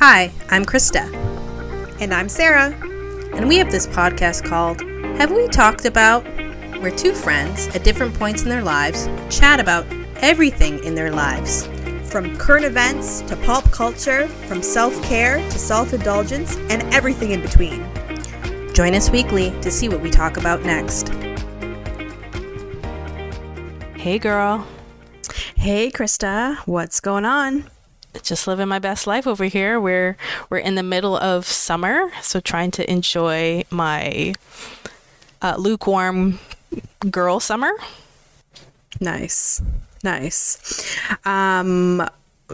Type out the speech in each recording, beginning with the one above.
Hi, I'm Krista. And I'm Sarah. And we have this podcast called Have We Talked About? Where two friends at different points in their lives chat about everything in their lives. From current events to pop culture, from self-care to self-indulgence, and everything in between. Join us weekly to see what we talk about next. Hey girl. Hey Krista, what's going on? Just living my best life over here. We're in the middle of summer, so trying to enjoy my lukewarm girl summer. Nice.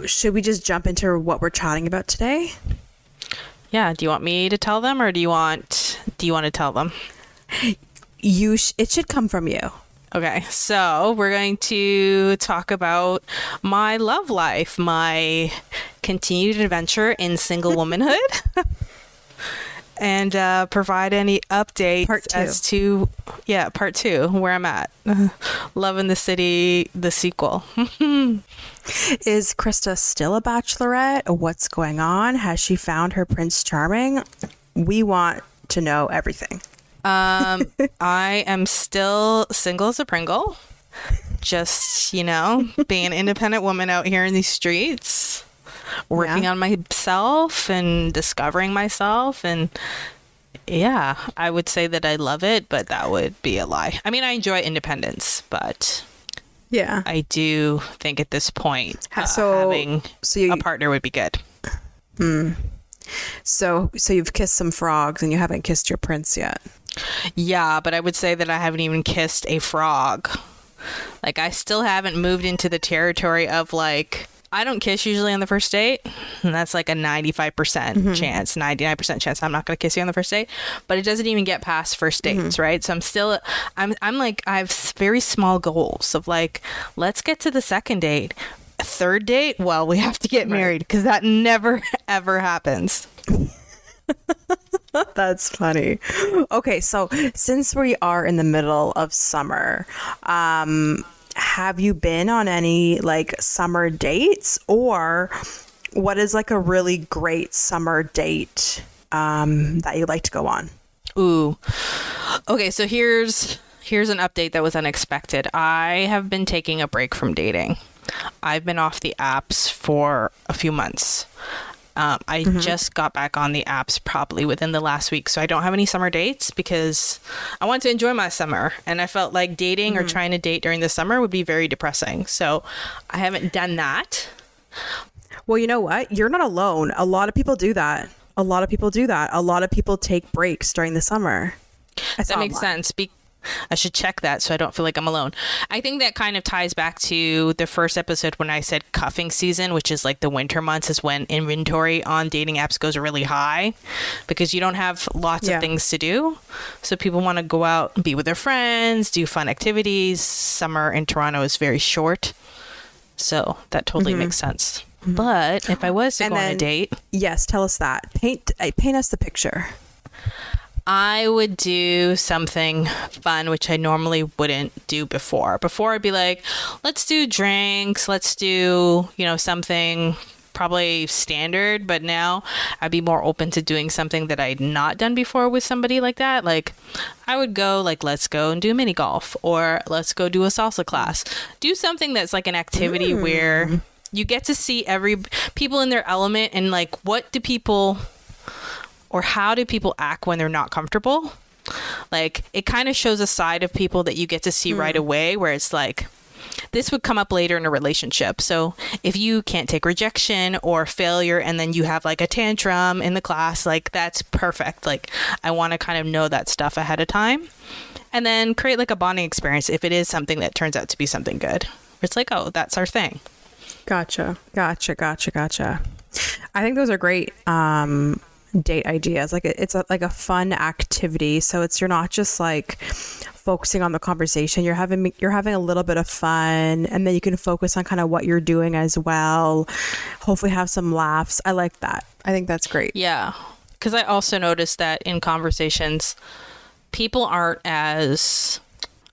Should we just jump into what we're chatting about today? Yeah. Do you want me to tell them, or do you want to tell them? It should come from you. Okay, so we're going to talk about my love life, my continued adventure in single womanhood, and provide any updates as to, part two, where I'm at. Love in the City, the sequel. Is Krista still a bachelorette? What's going on? Has she found her Prince Charming? We want to know everything. I am still single as a Pringle, just, being an independent woman out here in these streets, working on myself and discovering myself. And yeah, I would say that I love it, but that would be a lie. I mean, I enjoy independence, but yeah, I do think at this point having a partner would be good. Mm. So you've kissed some frogs and you haven't kissed your prince yet. Yeah, but I would say that I haven't even kissed a frog. Like, I still haven't moved into the territory of, like, I don't kiss usually on the first date. And that's like a 95% chance, 99% chance I'm not going to kiss you on the first date. But it doesn't even get past first dates, right? So I'm like, I have very small goals of, like, let's get to the second date. Third date? Well, we have to get married, because that never, ever happens. That's funny. Okay, so since we are in the middle of summer, have you been on any, like, summer dates? Or what is, like, a really great summer date that you like to go on? Ooh. Okay, so here's an update that was unexpected. I have been taking a break from dating. I've been off the apps for a few months. I just got back on the apps probably within the last week. So I don't have any summer dates because I want to enjoy my summer. And I felt like dating or trying to date during the summer would be very depressing. So I haven't done that. Well, you know what? You're not alone. A lot of people do that. A lot of people take breaks during the summer. That makes sense. I should check that so I don't feel like I'm alone. I think that kind of ties back to the first episode when I said cuffing season, which is like the winter months is when inventory on dating apps goes really high because you don't have lots of things to do. So people want to go out and be with their friends, do fun activities. Summer in Toronto is very short. So that totally makes sense. Mm-hmm. But if I was to go on a date. Yes, tell us that. Paint us the picture. I would do something fun, which I normally wouldn't do before. Before I'd be like, let's do drinks, let's do, something probably standard. But now I'd be more open to doing something that I'd not done before with somebody like that. Like, I would go, like, let's go and do mini golf, or let's go do a salsa class. Do something that's like an activity where you get to see people in their element and, like, what do people... Or how do people act when they're not comfortable? Like, it kind of shows a side of people that you get to see right away where it's like, this would come up later in a relationship. So if you can't take rejection or failure and then you have, like, a tantrum in the class, like, that's perfect. Like, I want to kind of know that stuff ahead of time and then create, like, a bonding experience if it is something that turns out to be something good. It's like, oh, that's our thing. Gotcha. I think those are great date ideas. Like, it's like a fun activity, so you're not just, like, focusing on the conversation. You're having a little bit of fun, and then you can focus on kind of what you're doing as well. Hopefully have some laughs. I like that. I think that's great. Yeah, because I also noticed that in conversations people aren't as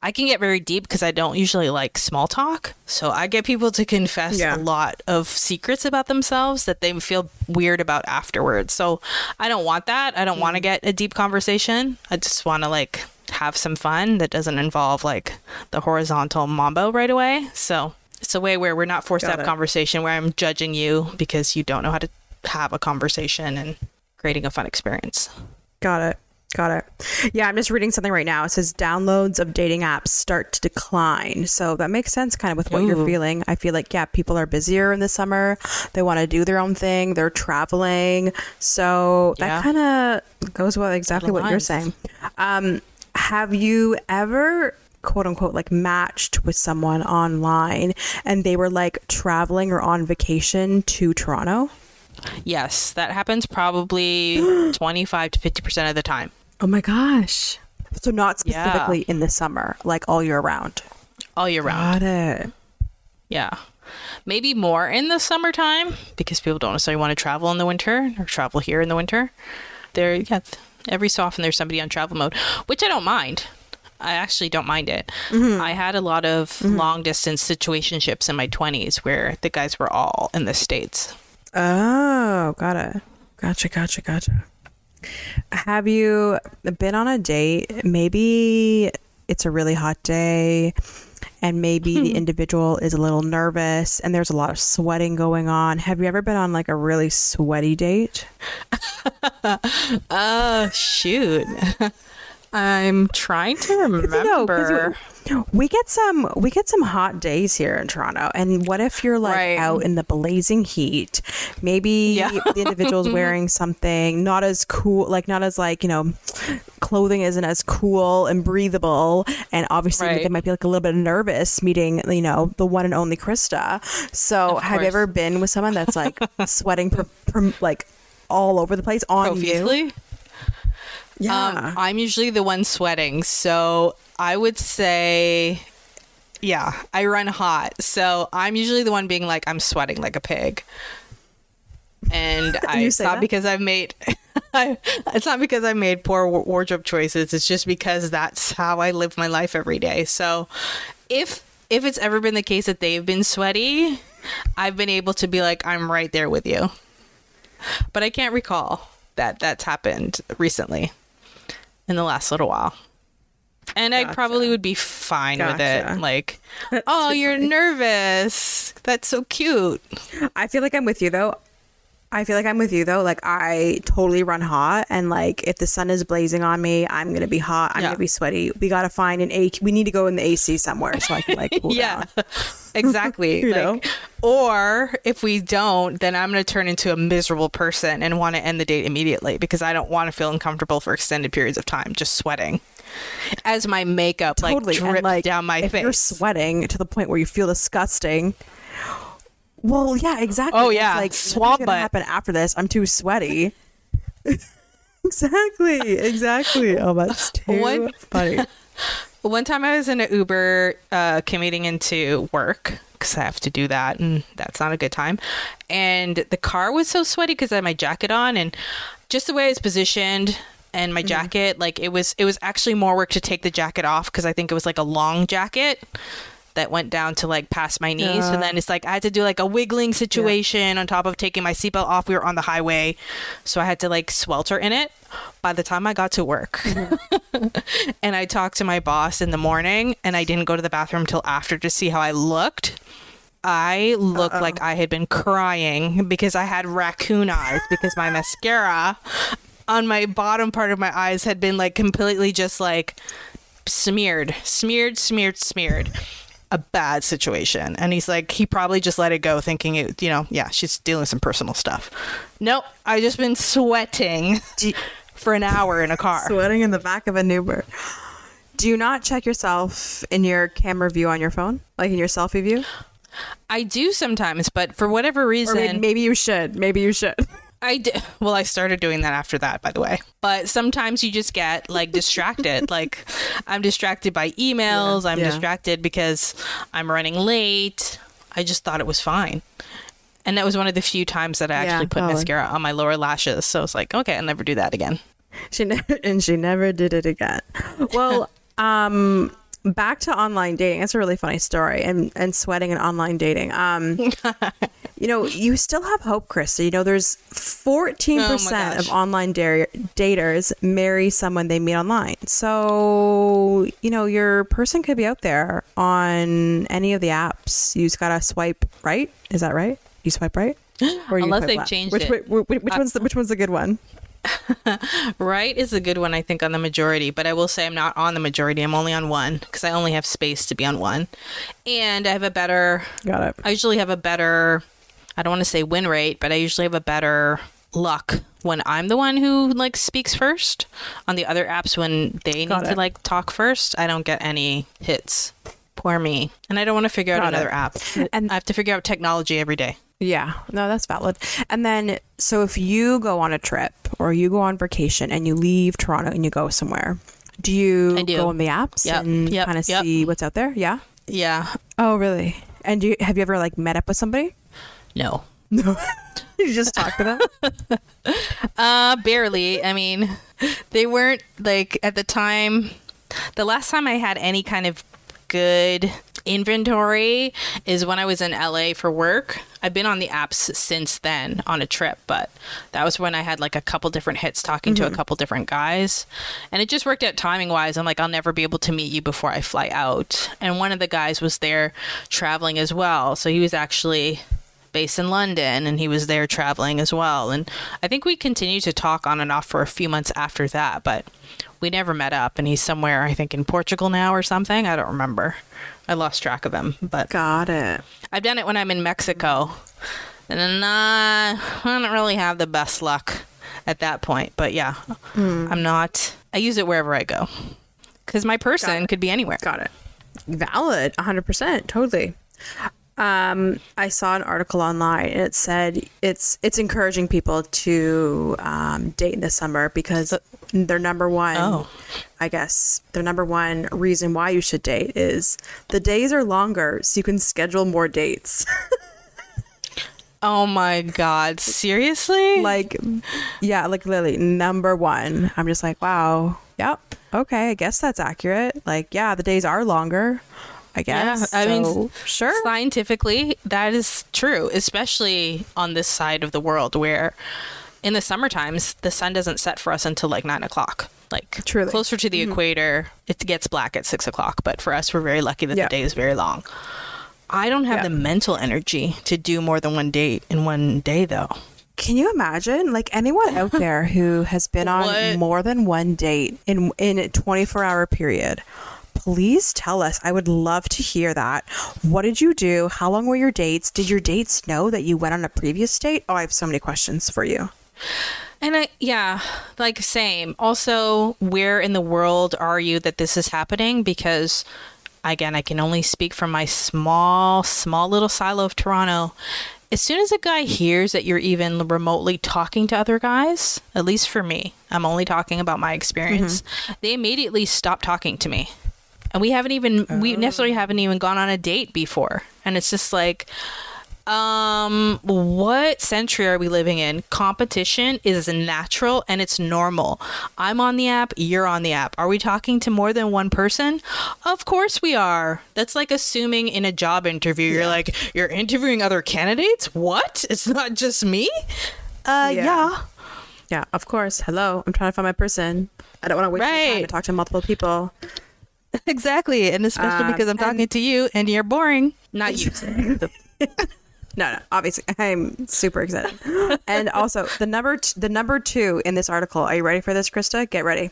I can get very deep because I don't usually like small talk. So I get people to confess a lot of secrets about themselves that they feel weird about afterwards. So I don't want that. I don't want to get a deep conversation. I just want to like have some fun that doesn't involve like the horizontal mambo right away. So it's a way where we're not forced to have a conversation where I'm judging you because you don't know how to have a conversation and creating a fun experience. Got it. Yeah, I'm just reading something right now. It says downloads of dating apps start to decline. So that makes sense kind of with what you're feeling. I feel like, yeah, people are busier in the summer. They want to do their own thing. They're traveling. So that kind of goes with exactly what you're saying. Have you ever, quote unquote, like matched with someone online and they were like traveling or on vacation to Toronto? Yes, that happens probably 25 to 50% of the time. Oh my gosh. So not specifically in the summer, like all year round. All year round. Got it. Yeah. Maybe more in the summertime because people don't necessarily want to travel in the winter or travel here in the winter. There, every so often there's somebody on travel mode, which I don't mind. I actually don't mind it. Mm-hmm. I had a lot of long distance situationships in my 20s where the guys were all in the States. Oh, got it. Gotcha. Have you been on a date? Maybe it's a really hot day and maybe the individual is a little nervous and there's a lot of sweating going on. Have you ever been on like a really sweaty date? Oh, shoot. I'm trying to remember. We get some hot days here in Toronto. And what if you're like out in the blazing heat? Maybe the individual's wearing something not as cool, like not as like, you know, clothing isn't as cool and breathable. And obviously they might be like a little bit nervous meeting, you know, the one and only Krista. So have you ever been with someone that's like sweating like all over the place on you? Yeah. I'm usually the one sweating, so I would say, I run hot. So I'm usually the one being like, I'm sweating like a pig. And it's not because I made poor wardrobe choices. It's just because that's how I live my life every day. So if it's ever been the case that they've been sweaty, I've been able to be like, I'm right there with you. But I can't recall that that's happened recently. In the last little while. And I probably would be fine with it. Like, that's you're nervous. That's so cute. I feel like I'm with you though. Like I totally run hot. And like, if the sun is blazing on me, I'm going to be hot. I'm going to be sweaty. We got to find we need to go in the AC somewhere so I can like cool down. Exactly. you know? Or if we don't, then I'm going to turn into a miserable person and want to end the date immediately because I don't want to feel uncomfortable for extended periods of time, just sweating as my makeup drips down my face. You're sweating to the point where you feel disgusting. Well, yeah, exactly. Oh, yeah. It's like, swamp butt. What's going to happen after this? I'm too sweaty. Exactly. Oh, that's too funny. One time I was in an Uber commuting into work because I have to do that, and that's not a good time. And the car was so sweaty because I had my jacket on, and just the way it's positioned and my jacket, like it was actually more work to take the jacket off because I think it was like a long jacket that went down to like past my knees. And then it's like I had to do like a wiggling situation on top of taking my seatbelt off. We were on the highway, so I had to like swelter in it. By the time I got to work and I talked to my boss in the morning, and I didn't go to the bathroom till after to see how I looked. I looked like I had been crying because I had raccoon eyes because my mascara on my bottom part of my eyes had been like completely just like smeared. A bad situation. And he's like, he probably just let it go thinking it, you know, she's dealing with some personal stuff. Nope. I just been sweating for an hour in a car. Sweating in the back of an Uber. Do you not check yourself in your camera view on your phone? Like in your selfie view? I do sometimes, but for whatever reason. Or maybe you should. I did. Well, I started doing that after that, by the way. But sometimes you just get like distracted. Like I'm distracted by emails. I'm distracted because I'm running late. I just thought it was fine. And that was one of the few times that I actually put mascara on my lower lashes. So it's like, okay, I'll never do that again. She never did it again. Well, back to online dating. It's a really funny story and sweating and online dating. You know, you still have hope, Krista. You know, there's 14% of online daters marry someone they meet online. So, you know, your person could be out there on any of the apps. You just got to swipe right. Is that right? You swipe right? Or unless they've changed it. Which one's the good one? Right is a good one, I think, on the majority, but I will say I'm not on the majority. I'm only on one because I only have space to be on one, and I have a better I don't want to say win rate, but I usually have a better luck when I'm the one who like speaks first. On the other apps, when they need to like talk first, I don't get any hits. Poor me. And I don't want to figure out another app, and I have to figure out technology every day. Yeah, no, that's valid. And then, so if you go on a trip or you go on vacation and you leave Toronto and you go somewhere, do you go on the apps and kind of see what's out there? Yeah. Yeah. Oh, really? And have you ever like met up with somebody? No. You just talk to them? Barely. I mean, they weren't like at the time. The last time I had any kind of good inventory is when I was in LA for work. I've been on the apps since then on a trip, but that was when I had like a couple different hits talking to a couple different guys, and it just worked out timing wise. I'm like, I'll never be able to meet you before I fly out. And one of the guys was there traveling as well, so he was actually based in London and he was there traveling as well, and I think we continued to talk on and off for a few months after that, but we never met up. And he's somewhere, I think, in Portugal now or something. I don't remember. I lost track of him. But got it. I've done it when I'm in Mexico. And I don't really have the best luck at that point. But yeah, I'm not. I use it wherever I go. Because my person could be anywhere. Got it. Valid. 100%. Totally. I saw an article online and it said it's encouraging people to date this summer because their number one, their number one reason why you should date is the days are longer so you can schedule more dates. Oh my God. Seriously? Like literally number one. I'm just like, wow. Yep. Okay. I guess that's accurate. Like, yeah, the days are longer. I guess. Yeah, I mean, sure. Scientifically, that is true, especially on this side of the world where in the summer times, the sun doesn't set for us until like 9 o'clock. Like truly. Closer to the equator, it gets black at 6 o'clock. But for us, we're very lucky that the day is very long. I don't have the mental energy to do more than one date in one day, though. Can you imagine? Like anyone out there who has been on more than one date in a 24-hour period, please tell us. I would love to hear that. What did you do? How long were your dates? Did your dates know that you went on a previous date? Oh, I have so many questions for you. And same. Also, where in the world are you that this is happening? Because, again, I can only speak from my small little silo of Toronto. As soon as a guy hears that you're even remotely talking to other guys, at least for me, I'm only talking about my experience, they immediately stop talking to me. And we necessarily haven't even gone on a date before. And it's just like, what century are we living in? Competition is natural and it's normal. I'm on the app. You're on the app. Are we talking to more than one person? Of course we are. That's like assuming in a job interview, you're like, you're interviewing other candidates. What? It's not just me. Yeah, of course. Hello. I'm trying to find my person. I don't want to waste my time to talk to multiple people. Exactly. And especially because I'm talking to you and you're boring. Not you. No, obviously. I'm super excited. And also the number two in this article. Are you ready for this, Krista? Get ready.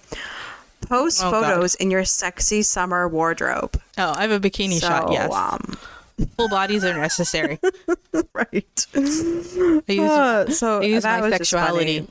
Post photos in your sexy summer wardrobe. Oh, I have a bikini shot. Yes. Full bodies are necessary. Right. I use my sexuality.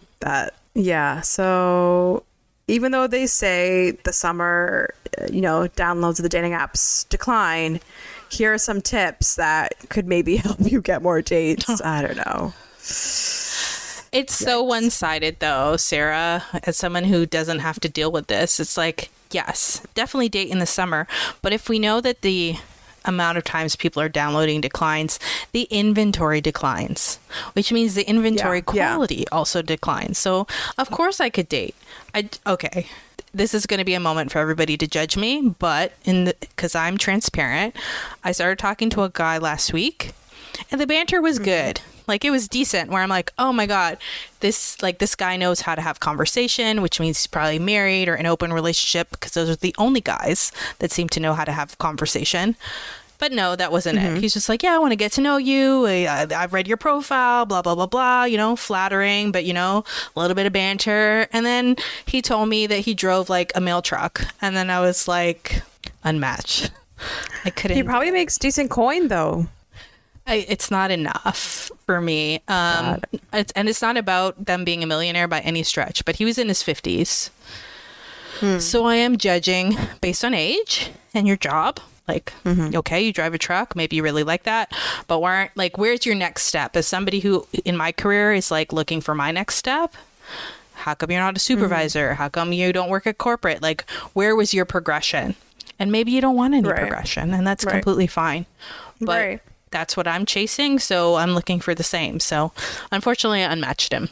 So even though they say the summer, downloads of the dating apps decline, here are some tips that could maybe help you get more dates. I don't know. It's so one-sided, though, Sarah. As someone who doesn't have to deal with this, it's like, yes, definitely date in the summer. But if we know that the amount of times people are downloading declines, the inventory declines, which means the inventory quality also declines. So, of course I could date. Okay. this is going to be a moment for everybody to judge me, but because I'm transparent, I started talking to a guy last week and the banter was good. Like, it was decent, where I'm like, oh my God, this guy knows how to have conversation, which means he's probably married or in an open relationship, because those are the only guys that seem to know how to have conversation. But no, that wasn't it. He's just like, yeah, I want to get to know you. I've read your profile, blah, blah, blah, blah. You know, flattering, but, you know, a little bit of banter. And then he told me that he drove like a mail truck. And then I was like, unmatched. I couldn't. He probably makes decent coin, though. It's not enough for me. It's not about them being a millionaire by any stretch. But he was in his 50s. So I am judging based on age and your job. Like, okay, you drive a truck. Maybe you really like that. But where's your next step? As somebody who in my career is like looking for my next step, how come you're not a supervisor? How come you don't work at corporate? Like, where was your progression? And maybe you don't want any progression, and that's completely fine. But that's what I'm chasing. So I'm looking for the same. So unfortunately, I unmatched him.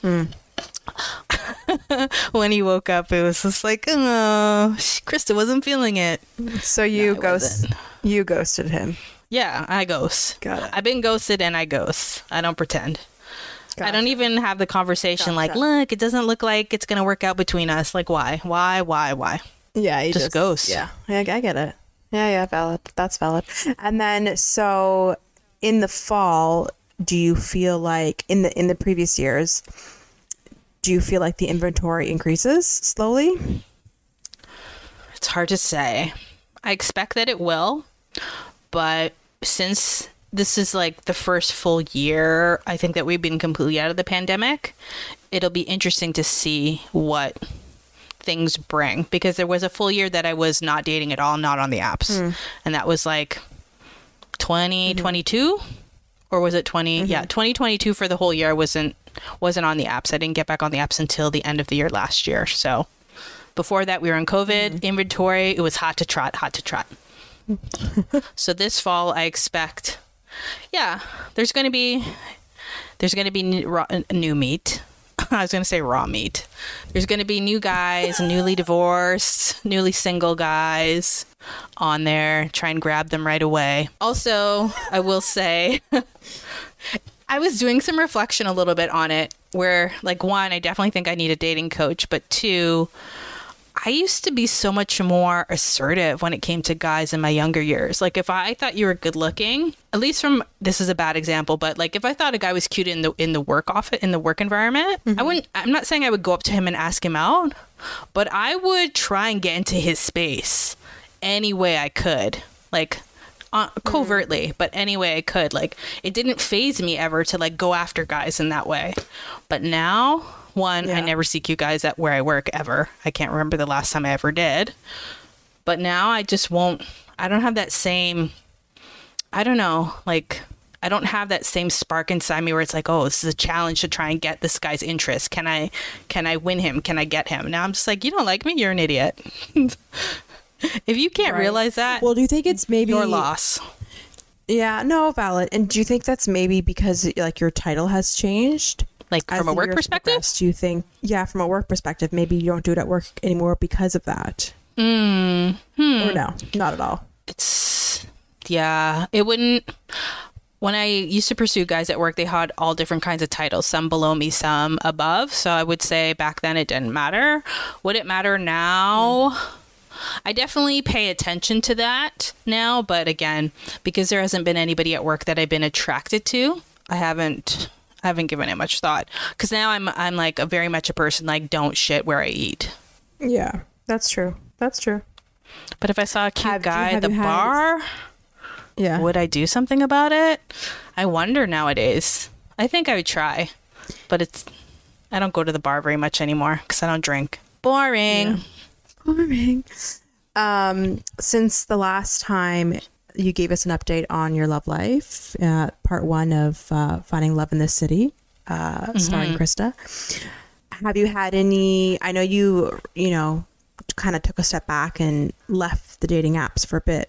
When he woke up, it was just like, oh, Krista wasn't feeling it. So you ghosted him. Yeah, I ghost. Got it. I've been ghosted and I ghost. I don't pretend. Gotcha. I don't even have the conversation look, it doesn't look like it's going to work out between us. Like, why? Yeah, you just ghost. Yeah, I get it. Yeah, valid. That's valid. And then, so in the fall, do you feel like in the previous years, do you feel like the inventory increases slowly? It's hard to say. I expect that it will. But since this is like the first full year, I think that we've been completely out of the pandemic, it'll be interesting to see what things bring. Because there was a full year that I was not dating at all, not on the apps. And that was like 2022. Or was it 2022 for the whole year? I wasn't on the apps. I didn't get back on the apps until the end of the year last year. So before that, we were in COVID inventory. It was hot to trot. So this fall, I expect, there's going to be new meat. I was going to say raw meat. There's going to be new guys, newly divorced, newly single guys on there. Try and grab them right away. Also, I will say, I was doing some reflection a little bit on it where, like, one, I definitely think I need a dating coach. But two, I used to be so much more assertive when it came to guys in my younger years. Like, if I thought you were good looking, at least from, this is a bad example, but like if I thought a guy was cute in the work environment, I'm not saying I would go up to him and ask him out, but I would try and get into his space any way I could. Like, covertly, but any way I could. Like, it didn't phase me ever to like go after guys in that way. But now, I never see cute guys at where I work ever. I can't remember the last time I ever did. But now I don't have that same, I don't know, like, I don't have that same spark inside me where it's like, oh, this is a challenge to try and get this guy's interest. Can I win him? Can I get him? Now I'm just like, you don't like me? You're an idiot. If you can't realize that, well, do you think it's maybe your loss? Yeah, no, valid. And do you think that's maybe because like your title has changed? Like from a work perspective? Do you think, from a work perspective, maybe you don't do it at work anymore because of that? Or no, not at all. It wouldn't. When I used to pursue guys at work, they had all different kinds of titles, some below me, some above. So I would say back then it didn't matter. Would it matter now? I definitely pay attention to that now, but again, because there hasn't been anybody at work that I've been attracted to, I haven't given it much thought, because now I'm like a very much a person like, don't shit where I eat. Yeah, that's true. But if I saw a cute guy at the bar, would I do something about it? I wonder nowadays. I think I would try, but I don't go to the bar very much anymore because I don't drink. Boring. Yeah. Since the last time you gave us an update on your love life, part one of Finding Love in This City, starring Krista, have you had any, I know you kind of took a step back and left the dating apps for a bit,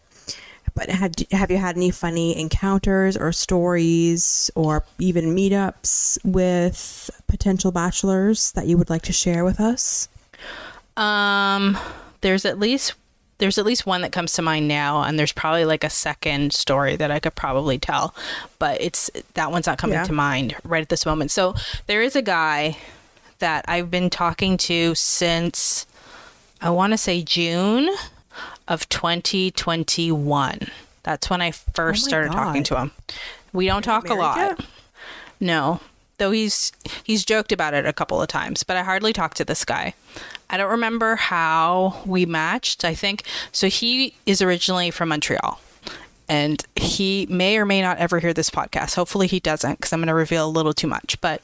but have you had any funny encounters or stories or even meetups with potential bachelors that you would like to share with us? there's at least one that comes to mind now, and there's probably like a second story that I could probably tell, but that one's not coming to mind right at this moment. So there is a guy that I've been talking to since, I want to say June of 2021. That's when I first started talking to him. We don't talk a lot. Yet? No. Though he's joked about it a couple of times, but I hardly talked to this guy. I don't remember how we matched. I think so. He is originally from Montreal, and he may or may not ever hear this podcast. Hopefully he doesn't, because I'm going to reveal a little too much. But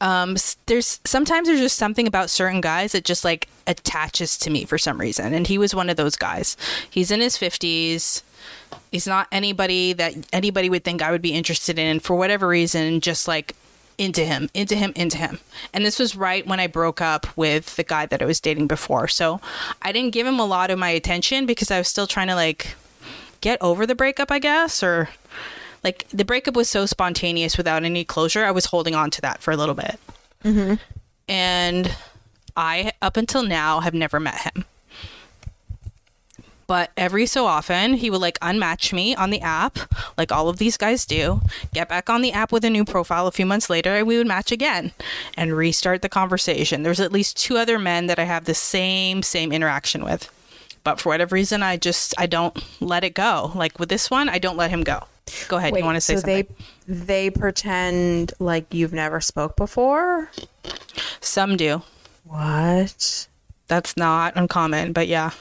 there's just something about certain guys that just like attaches to me for some reason. And he was one of those guys. He's in his 50s. He's not anybody that anybody would think I would be interested in. For whatever reason, just like into him. And this was right when I broke up with the guy that I was dating before. So I didn't give him a lot of my attention because I was still trying to like get over the breakup, I guess, or like the breakup was so spontaneous without any closure. I was holding on to that for a little bit. Mm-hmm. And I, up until now, have never met him. But every so often, he would like unmatch me on the app, like all of these guys do, get back on the app with a new profile a few months later, and we would match again and restart the conversation. There's at least two other men that I have the same interaction with. But for whatever reason, I don't let it go. Like with this one, I don't let him go. Go ahead. Wait, you want to say something? They pretend like you've never spoke before? Some do. What? That's not uncommon, but yeah.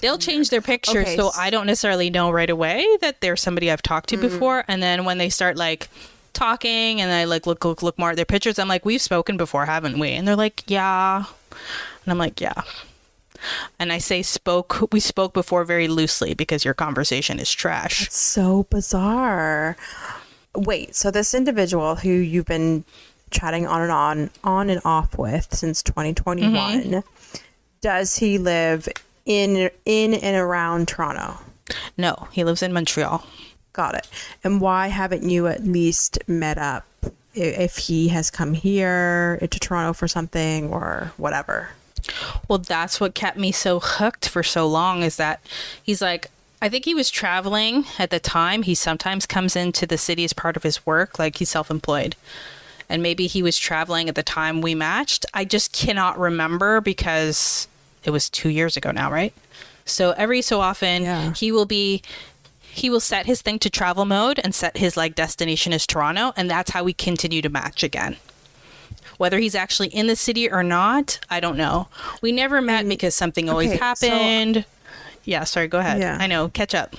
They'll change their pictures, okay, so I don't necessarily know right away that they're somebody I've talked to before. And then when they start like talking and I like look more at their pictures, I'm like, we've spoken before, haven't we? And they're like, yeah. And I'm like, yeah. And I say we spoke before very loosely because your conversation is trash. That's so bizarre. Wait, so this individual who you've been chatting on and off with since 2021, does he live in and around Toronto? No, he lives in Montreal. Got it. And why haven't you at least met up if he has come here to Toronto for something or whatever? Well, that's what kept me so hooked for so long, is that he's like, I think he was traveling at the time. He sometimes comes into the city as part of his work, like he's self-employed. And maybe he was traveling at the time we matched. I just cannot remember because it was 2 years ago now, right? So every so often, he will set his thing to travel mode and set his like destination as Toronto. And that's how we continue to match again. Whether he's actually in the city or not, I don't know. We never met because something always happened. So, go ahead. Yeah. I know. Catch up.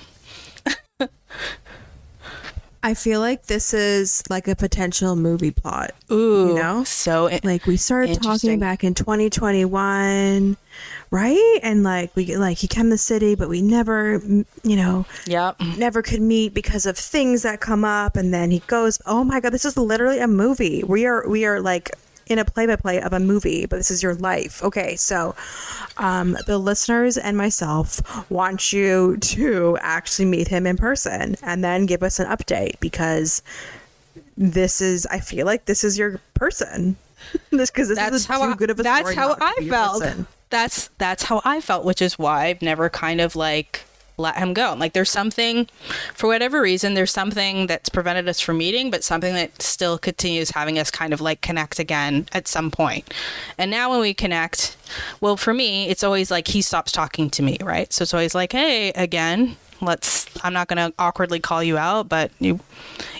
I feel like this is like a potential movie plot. Ooh, you know, so like we started talking back in 2021, right? And like he came to the city, but we never, you know, never could meet because of things that come up. And then he goes, "Oh my God, this is literally a movie. We are like in a play-by-play of a movie, but this is your life." Okay, so the listeners and myself want you to actually meet him in person and then give us an update, because I feel like this is your person. Because this is too good of a story. That's how I felt. That's how I felt, which is why I've never kind of like let him go. Like there's something, for whatever reason, there's something that's prevented us from meeting, but something that still continues having us kind of like connect again at some point. And now when we connect, well, for me, it's always like he stops talking to me, right? So it's always like, hey, again, I'm not going to awkwardly call you out, but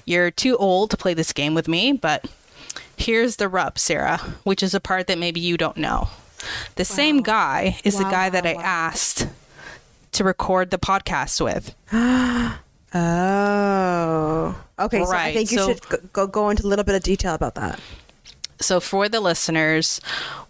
you're too old to play this game with me. But here's the rub, Sarah, which is a part that maybe you don't know. The same guy is the guy that I asked to record the podcast with. Oh. Okay, right. So I think you should go into a little bit of detail about that. So for the listeners,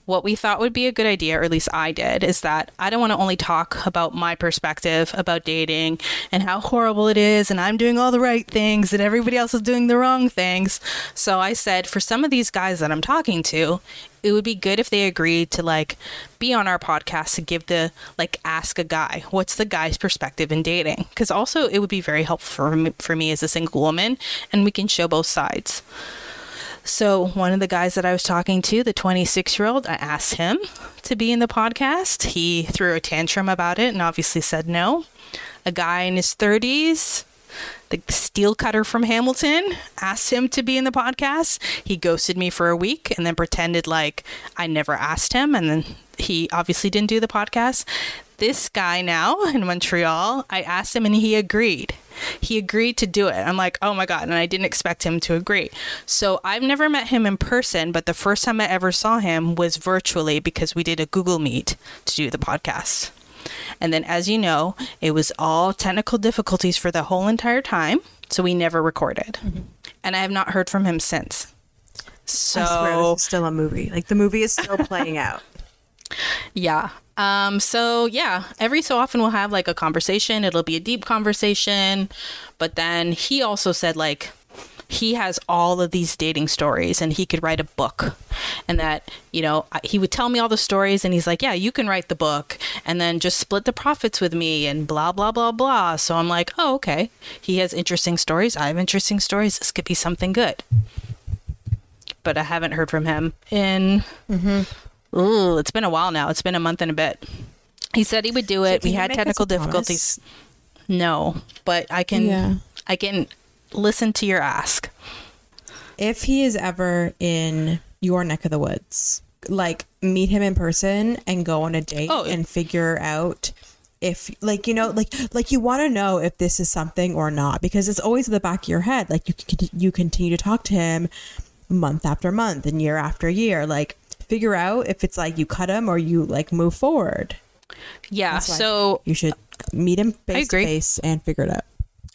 what we thought would be a good idea, or at least I did, is that I don't want to only talk about my perspective about dating and how horrible it is and I'm doing all the right things and everybody else is doing the wrong things. So I said, for some of these guys that I'm talking to, it would be good if they agreed to like be on our podcast to give the like ask a guy, what's the guy's perspective in dating? Because also it would be very helpful for me as a single woman, and we can show both sides. So one of the guys that I was talking to, the 26-year-old, I asked him to be in the podcast. He threw a tantrum about it and obviously said no. A guy in his 30s, the steel cutter from Hamilton, asked him to be in the podcast. He ghosted me for a week and then pretended like I never asked him. And then he obviously didn't do the podcast. This guy now in Montreal, I asked him and he agreed. He agreed to do it. I'm like, oh my God. And I didn't expect him to agree. So I've never met him in person, but the first time I ever saw him was virtually because we did a Google Meet to do the podcast. And then, as you know, it was all technical difficulties for the whole entire time. So we never recorded. Mm-hmm. And I have not heard from him since. So I swear this is still a movie. Like, the movie is still playing out. Yeah. So, yeah, every so often we'll have like a conversation. It'll be a deep conversation. But then he also said, like, he has all of these dating stories and he could write a book, and that, you know, he would tell me all the stories and he's like, yeah, you can write the book and then just split the profits with me and blah, blah, blah, blah. So I'm like, oh, okay. He has interesting stories. I have interesting stories. This could be something good. But I haven't heard from him in, ooh, it's been a while now. It's been a month and a bit. He said he would do it. So we had technical difficulties. No, but I can, I can listen to your ask. If he is ever in your neck of the woods, like, meet him in person and go on a date and figure out if, like, you know, like you want to know if this is something or not, because it's always in the back of your head. Like, you continue to talk to him month after month and year after year. Like, figure out if it's like you cut him or you like move forward. Yeah. So you should meet him face to face and figure it out.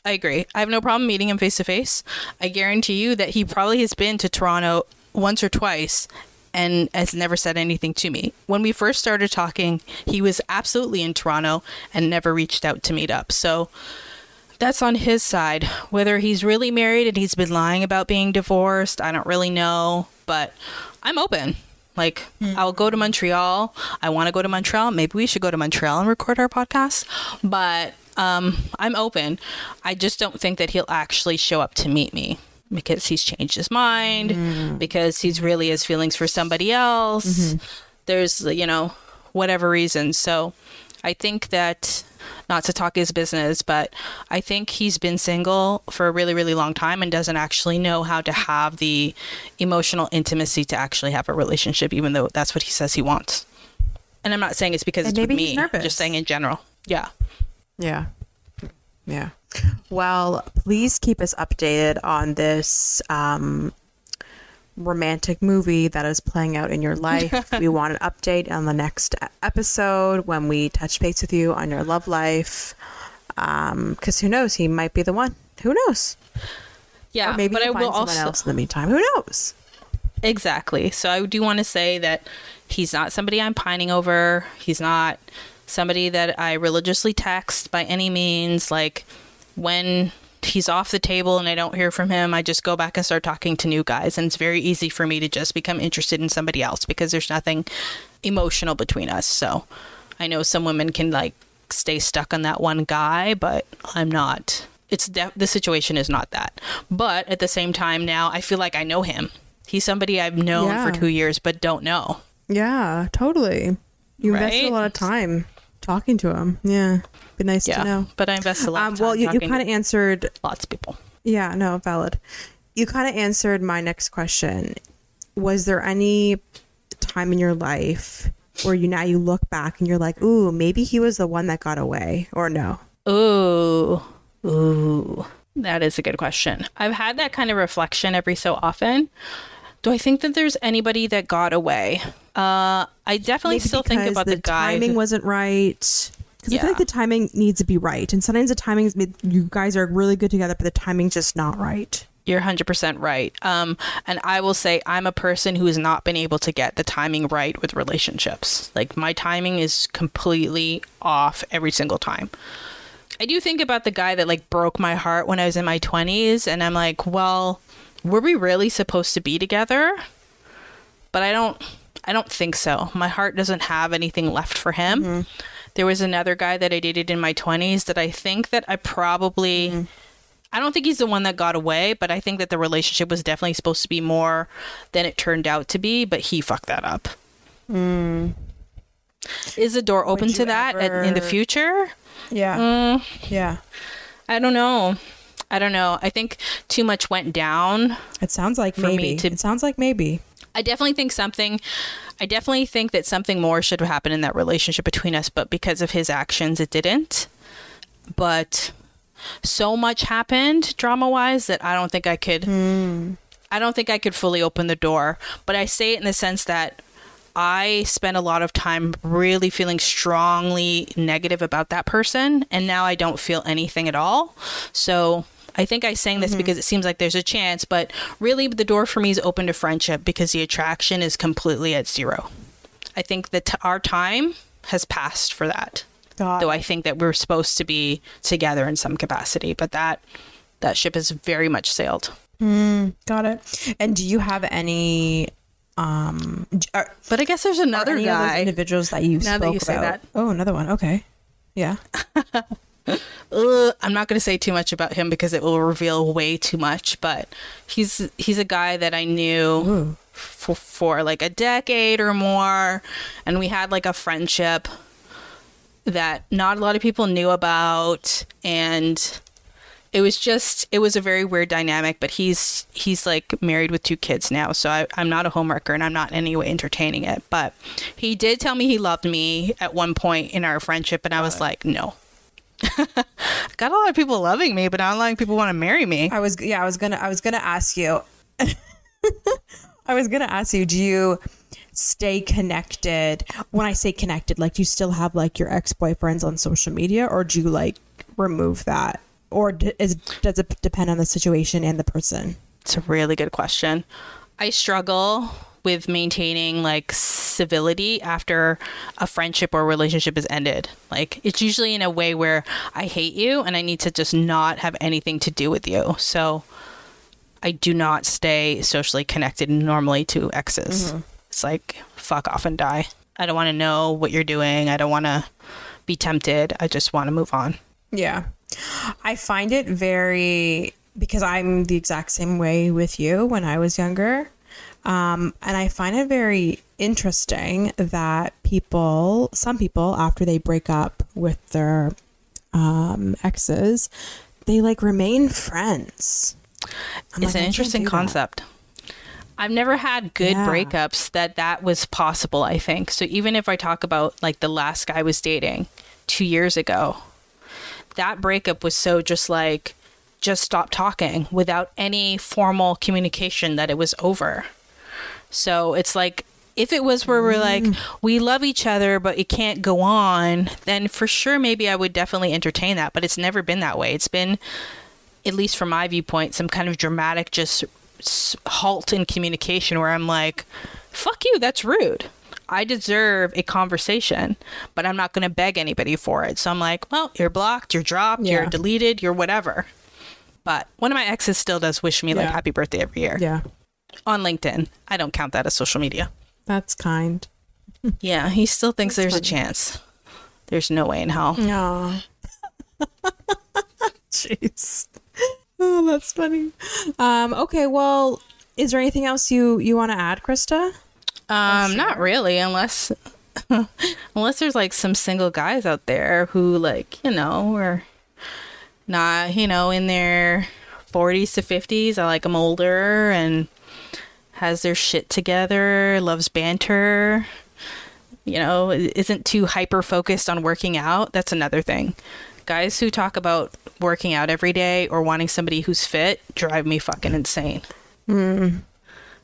I agree. I have no problem meeting him face to face. I guarantee you that he probably has been to Toronto once or twice and has never said anything to me. When we first started talking, he was absolutely in Toronto and never reached out to meet up. So that's on his side. Whether he's really married and he's been lying about being divorced, I don't really know, but I'm open. Like, I'll go to Montreal. I want to go to Montreal. Maybe we should go to Montreal and record our podcast. But I'm open. I just don't think that he'll actually show up to meet me because he's changed his mind, because he's really has feelings for somebody else. There's, you know, whatever reason. So I think that, not to talk his business, but I think he's been single for a really, really long time and doesn't actually know how to have the emotional intimacy to actually have a relationship, even though that's what he says he wants. And I'm not saying it's because it's with me. I'm just saying in general. Yeah. Yeah. Yeah. Well, please keep us updated on this romantic movie that is playing out in your life. We want an update on the next episode when we touch base with you on your love life. Because who knows? He might be the one. Who knows? Yeah. Or maybe but I will also someone else in the meantime. Who knows? Exactly. So I do want to say that he's not somebody I'm pining over. He's not somebody that I religiously text by any means. Like, when he's off the table and I don't hear from him, I just go back and start talking to new guys. And it's very easy for me to just become interested in somebody else because there's nothing emotional between us. So I know some women can like stay stuck on that one guy, but I'm not. It's the situation is not that. But at the same time now, I feel like I know him. He's somebody I've known for 2 years, but don't know. Yeah, totally. You invested a lot of time talking to him. Yeah. Be nice to know. But I invest a lot of time. Well, you kind of answered lots of people. Yeah, no, valid. You kind of answered my next question. Was there any time in your life where you look back and you're like, ooh, maybe he was the one that got away, or no? Ooh. That is a good question. I've had that kind of reflection every so often. Do I think that there's anybody that got away? I definitely still think about the guy. The timing wasn't right. Because I feel like the timing needs to be right. And sometimes the timing, you guys are really good together, but the timing's just not right. You're 100% right. And I will say I'm a person who has not been able to get the timing right with relationships. Like, my timing is completely off every single time. I do think about the guy that like broke my heart when I was in my 20s. And I'm like, well, were we really supposed to be together? But I don't think so. My heart doesn't have anything left for him. Mm-hmm. There was another guy that I dated in my 20s that I think that I probably I don't think he's the one that got away, but I think that the relationship was definitely supposed to be more than it turned out to be, but he fucked that up. Is the door open to that in the future? Yeah. Yeah. I don't know. I think too much went down. It sounds like maybe. It sounds like maybe. I definitely think that something more should have happened in that relationship between us, but because of his actions, it didn't. But so much happened drama-wise that I don't think I could fully open the door. But I say it in the sense that I spent a lot of time really feeling strongly negative about that person, and now I don't feel anything at all. So I think I'm saying this because it seems like there's a chance, but really the door for me is open to friendship because the attraction is completely at zero. I think that our time has passed for that. Though I think that we're supposed to be together in some capacity, but that ship has very much sailed. Got it. And do you have any... but I guess there's another guy. Of those individuals that you spoke about. That. Oh, another one. Okay, yeah. I'm not going to say too much about him because it will reveal way too much. But he's a guy that I knew for like a decade or more, and we had like a friendship that not a lot of people knew about, and it was a very weird dynamic, but he's like married with 2 kids now. So I'm not a homewrecker and I'm not in any way entertaining it. But he did tell me he loved me at one point in our friendship. And I was like, no. Got a lot of people loving me, but not a lot of people want to marry me. I was going to ask you. I was going to ask you, do you stay connected? When I say connected, like do you still have like your ex-boyfriends on social media, or do you like remove that? Or does it depend on the situation and the person? It's a really good question. I struggle with maintaining like civility after a friendship or relationship is ended. Like it's usually in a way where I hate you and I need to just not have anything to do with you. So I do not stay socially connected normally to exes. It's like, fuck off and die. I don't want to know what you're doing. I don't want to be tempted. I just want to move on. Yeah. I find it because I'm the exact same way with you when I was younger. And I find it very interesting that some people after they break up with their exes, they like remain friends. It's an interesting concept. I've never had good breakups that was possible, I think. So even if I talk about like the last guy I was dating 2 years ago, that breakup was so just stop talking without any formal communication that it was over. So it's like, if it was where we're like, we love each other, but it can't go on, then for sure, maybe I would definitely entertain that. But it's never been that way. It's been, at least from my viewpoint, some kind of dramatic just halt in communication where I'm like, fuck you, that's rude. I deserve a conversation, but I'm not going to beg anybody for it. So I'm like, well, you're blocked, you're dropped, you're deleted, you're whatever. But one of my exes still does wish me like happy birthday every year. Yeah. On LinkedIn. I don't count that as social media. That's kind. Yeah. He still thinks there's a chance. There's no way in hell. No. Jeez. Oh, that's funny. Okay. Well, is there anything else you want to add, Krista? Sure. Not really, unless there's like some single guys out there who like, are not, in their 40s to 50s. I like them older and has their shit together, loves banter, isn't too hyper focused on working out. That's another thing. Guys who talk about working out every day or wanting somebody who's fit drive me fucking insane. I'm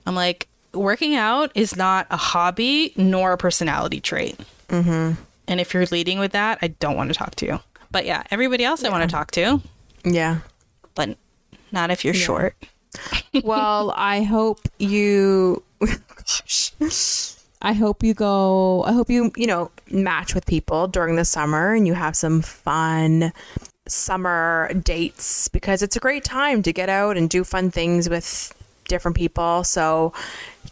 like, working out is not a hobby nor a personality trait. And if you're leading with that, I don't want to talk to you. But yeah, everybody else I want to talk to. Yeah. But not if you're short. Well, I hope you, match with people during the summer and you have some fun summer dates, because it's a great time to get out and do fun things with different people. So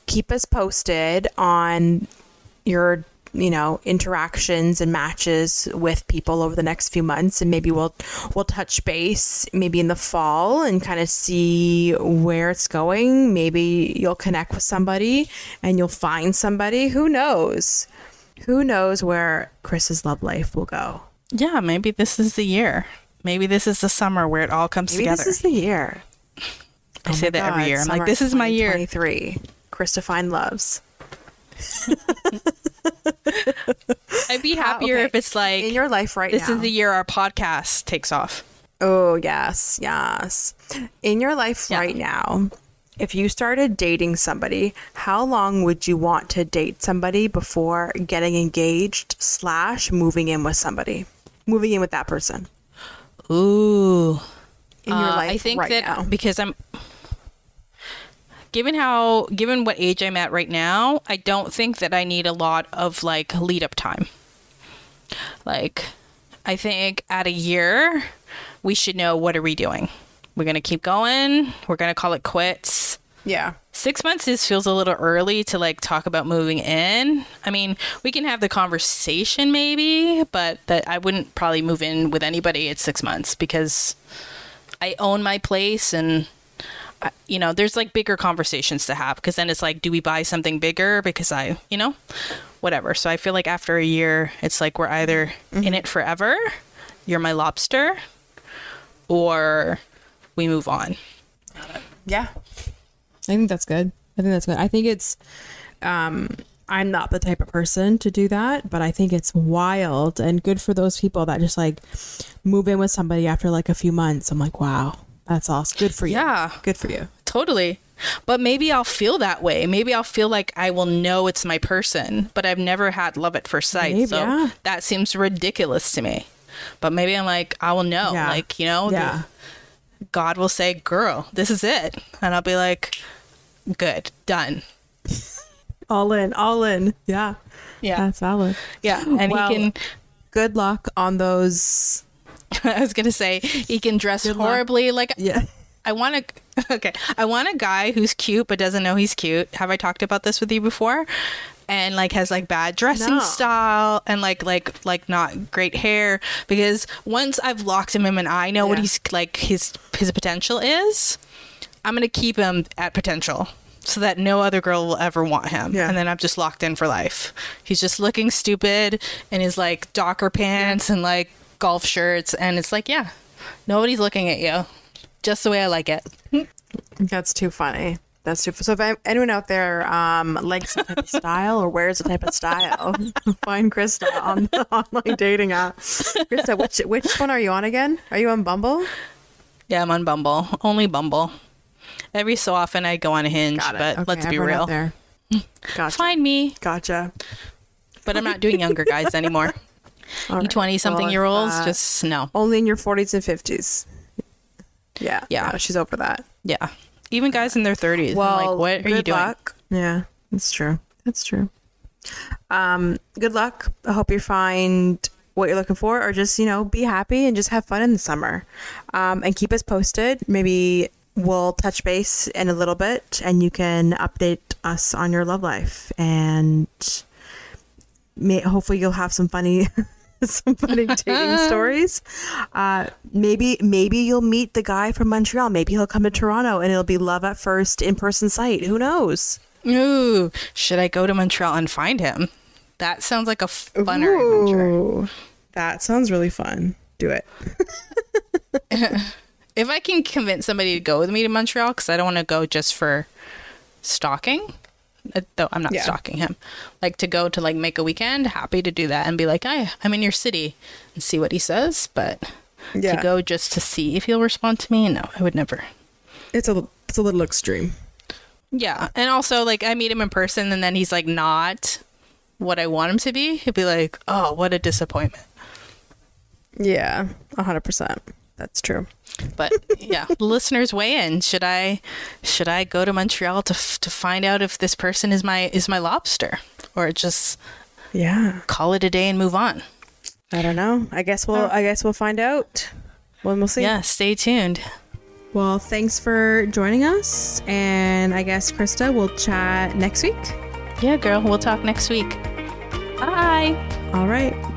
keep us posted on your you know, interactions and matches with people over the next few months, and maybe we'll touch base maybe in the fall and kind of see where it's going. Maybe you'll connect with somebody and you'll find somebody. Who knows? Who knows where Krista's love life will go? Yeah, maybe this is the year. Maybe this is the summer where it all comes together. This is the year. I say that every year. I'm like, this is my year. 2023. Krista Fine Loves. I'd be happier if it's like in your life right now. This is the year our podcast takes off. Oh, yes. Yes. In your life right now, if you started dating somebody, how long would you want to date somebody before getting engaged / moving in with somebody? Moving in with that person. Ooh. In your life I think right that now. Because I'm... Given what age I'm at right now, I don't think that I need a lot of like lead up time. Like, I think at a year, we should know what are we doing. We're going to keep going. We're going to call it quits. Yeah. 6 months feels a little early to like talk about moving in. I mean, we can have the conversation maybe, but that I wouldn't probably move in with anybody at 6 months because I own my place and... you know, there's like bigger conversations to have because then it's like, do we buy something bigger? Because whatever. So I feel like after a year, it's like we're either in it forever, you're my lobster, or we move on. Yeah. I think that's good. I think it's, I'm not the type of person to do that, but I think it's wild and good for those people that just like move in with somebody after like a few months. I'm like, wow. That's awesome. Good for you. Yeah. Good for you. Totally. But maybe I'll feel that way. Maybe I'll feel like I will know it's my person, but I've never had love at first sight. Maybe, so that seems ridiculous to me. But maybe I'm like, I will know. Yeah. Like, you know, God will say, girl, this is it. And I'll be like, good, done. All in. Yeah. Yeah. That's valid. Yeah. And well, good luck on those... I was going to say, he can dress horribly. Like, yeah. I want a guy who's cute but doesn't know he's cute. Have I talked about this with you before? And like has like bad dressing style and like not great hair, because once I've locked him in and I know what he's like his potential is, I'm going to keep him at potential so that no other girl will ever want him. Yeah. And then I'm just locked in for life. He's just looking stupid in his like Docker pants and like golf shirts, and it's like, yeah, nobody's looking at you, just the way I like it. That's too funny. So if anyone out there likes the type of style or wears the type of style, find Krista on the online dating app. Krista, which one are you on again? Are you on Bumble? Yeah, I'm on Bumble. Only Bumble. Every so often I go on Hinge, but okay, let's be real. Gotcha. Find me. Gotcha. But I'm not doing younger guys anymore. All 20-something year olds, just no. Only in your 40s and 50s. Yeah. Yeah. No, she's over that. Yeah. Even guys in their 30s. Well, I'm like, what are you doing? Luck. Yeah, that's true. Good luck. I hope you find what you're looking for, or just, be happy and just have fun in the summer. And keep us posted. Maybe we'll touch base in a little bit and you can update us on your love life. And hopefully you'll have some funny... Somebody dating stories. Maybe you'll meet the guy from Montreal. Maybe he'll come to Toronto and it'll be love at first in-person sight. Who knows? Ooh, should I go to Montreal and find him? That sounds like a funner adventure. That sounds really fun. Do it. If I can convince somebody to go with me to Montreal, because I don't want to go just for stalking. Though I'm not stalking him, like to go to like make a weekend, happy to do that and be like, I'm in your city, and see what he says. But to go just to see if he'll respond to me, no, I would never. It's a little extreme. Yeah. And also like I meet him in person and then he's like not what I want him to be, he'd be like, oh, what a disappointment. Yeah, 100%. That's true. But yeah, listeners weigh in. Should I go to Montreal to find out if this person is my lobster, or just call it a day and move on? I don't know. I guess we'll find out when we'll see. Yeah, stay tuned. Well, thanks for joining us, and I guess Krista, we'll chat next week. Yeah, girl, we'll talk next week. Bye. All right.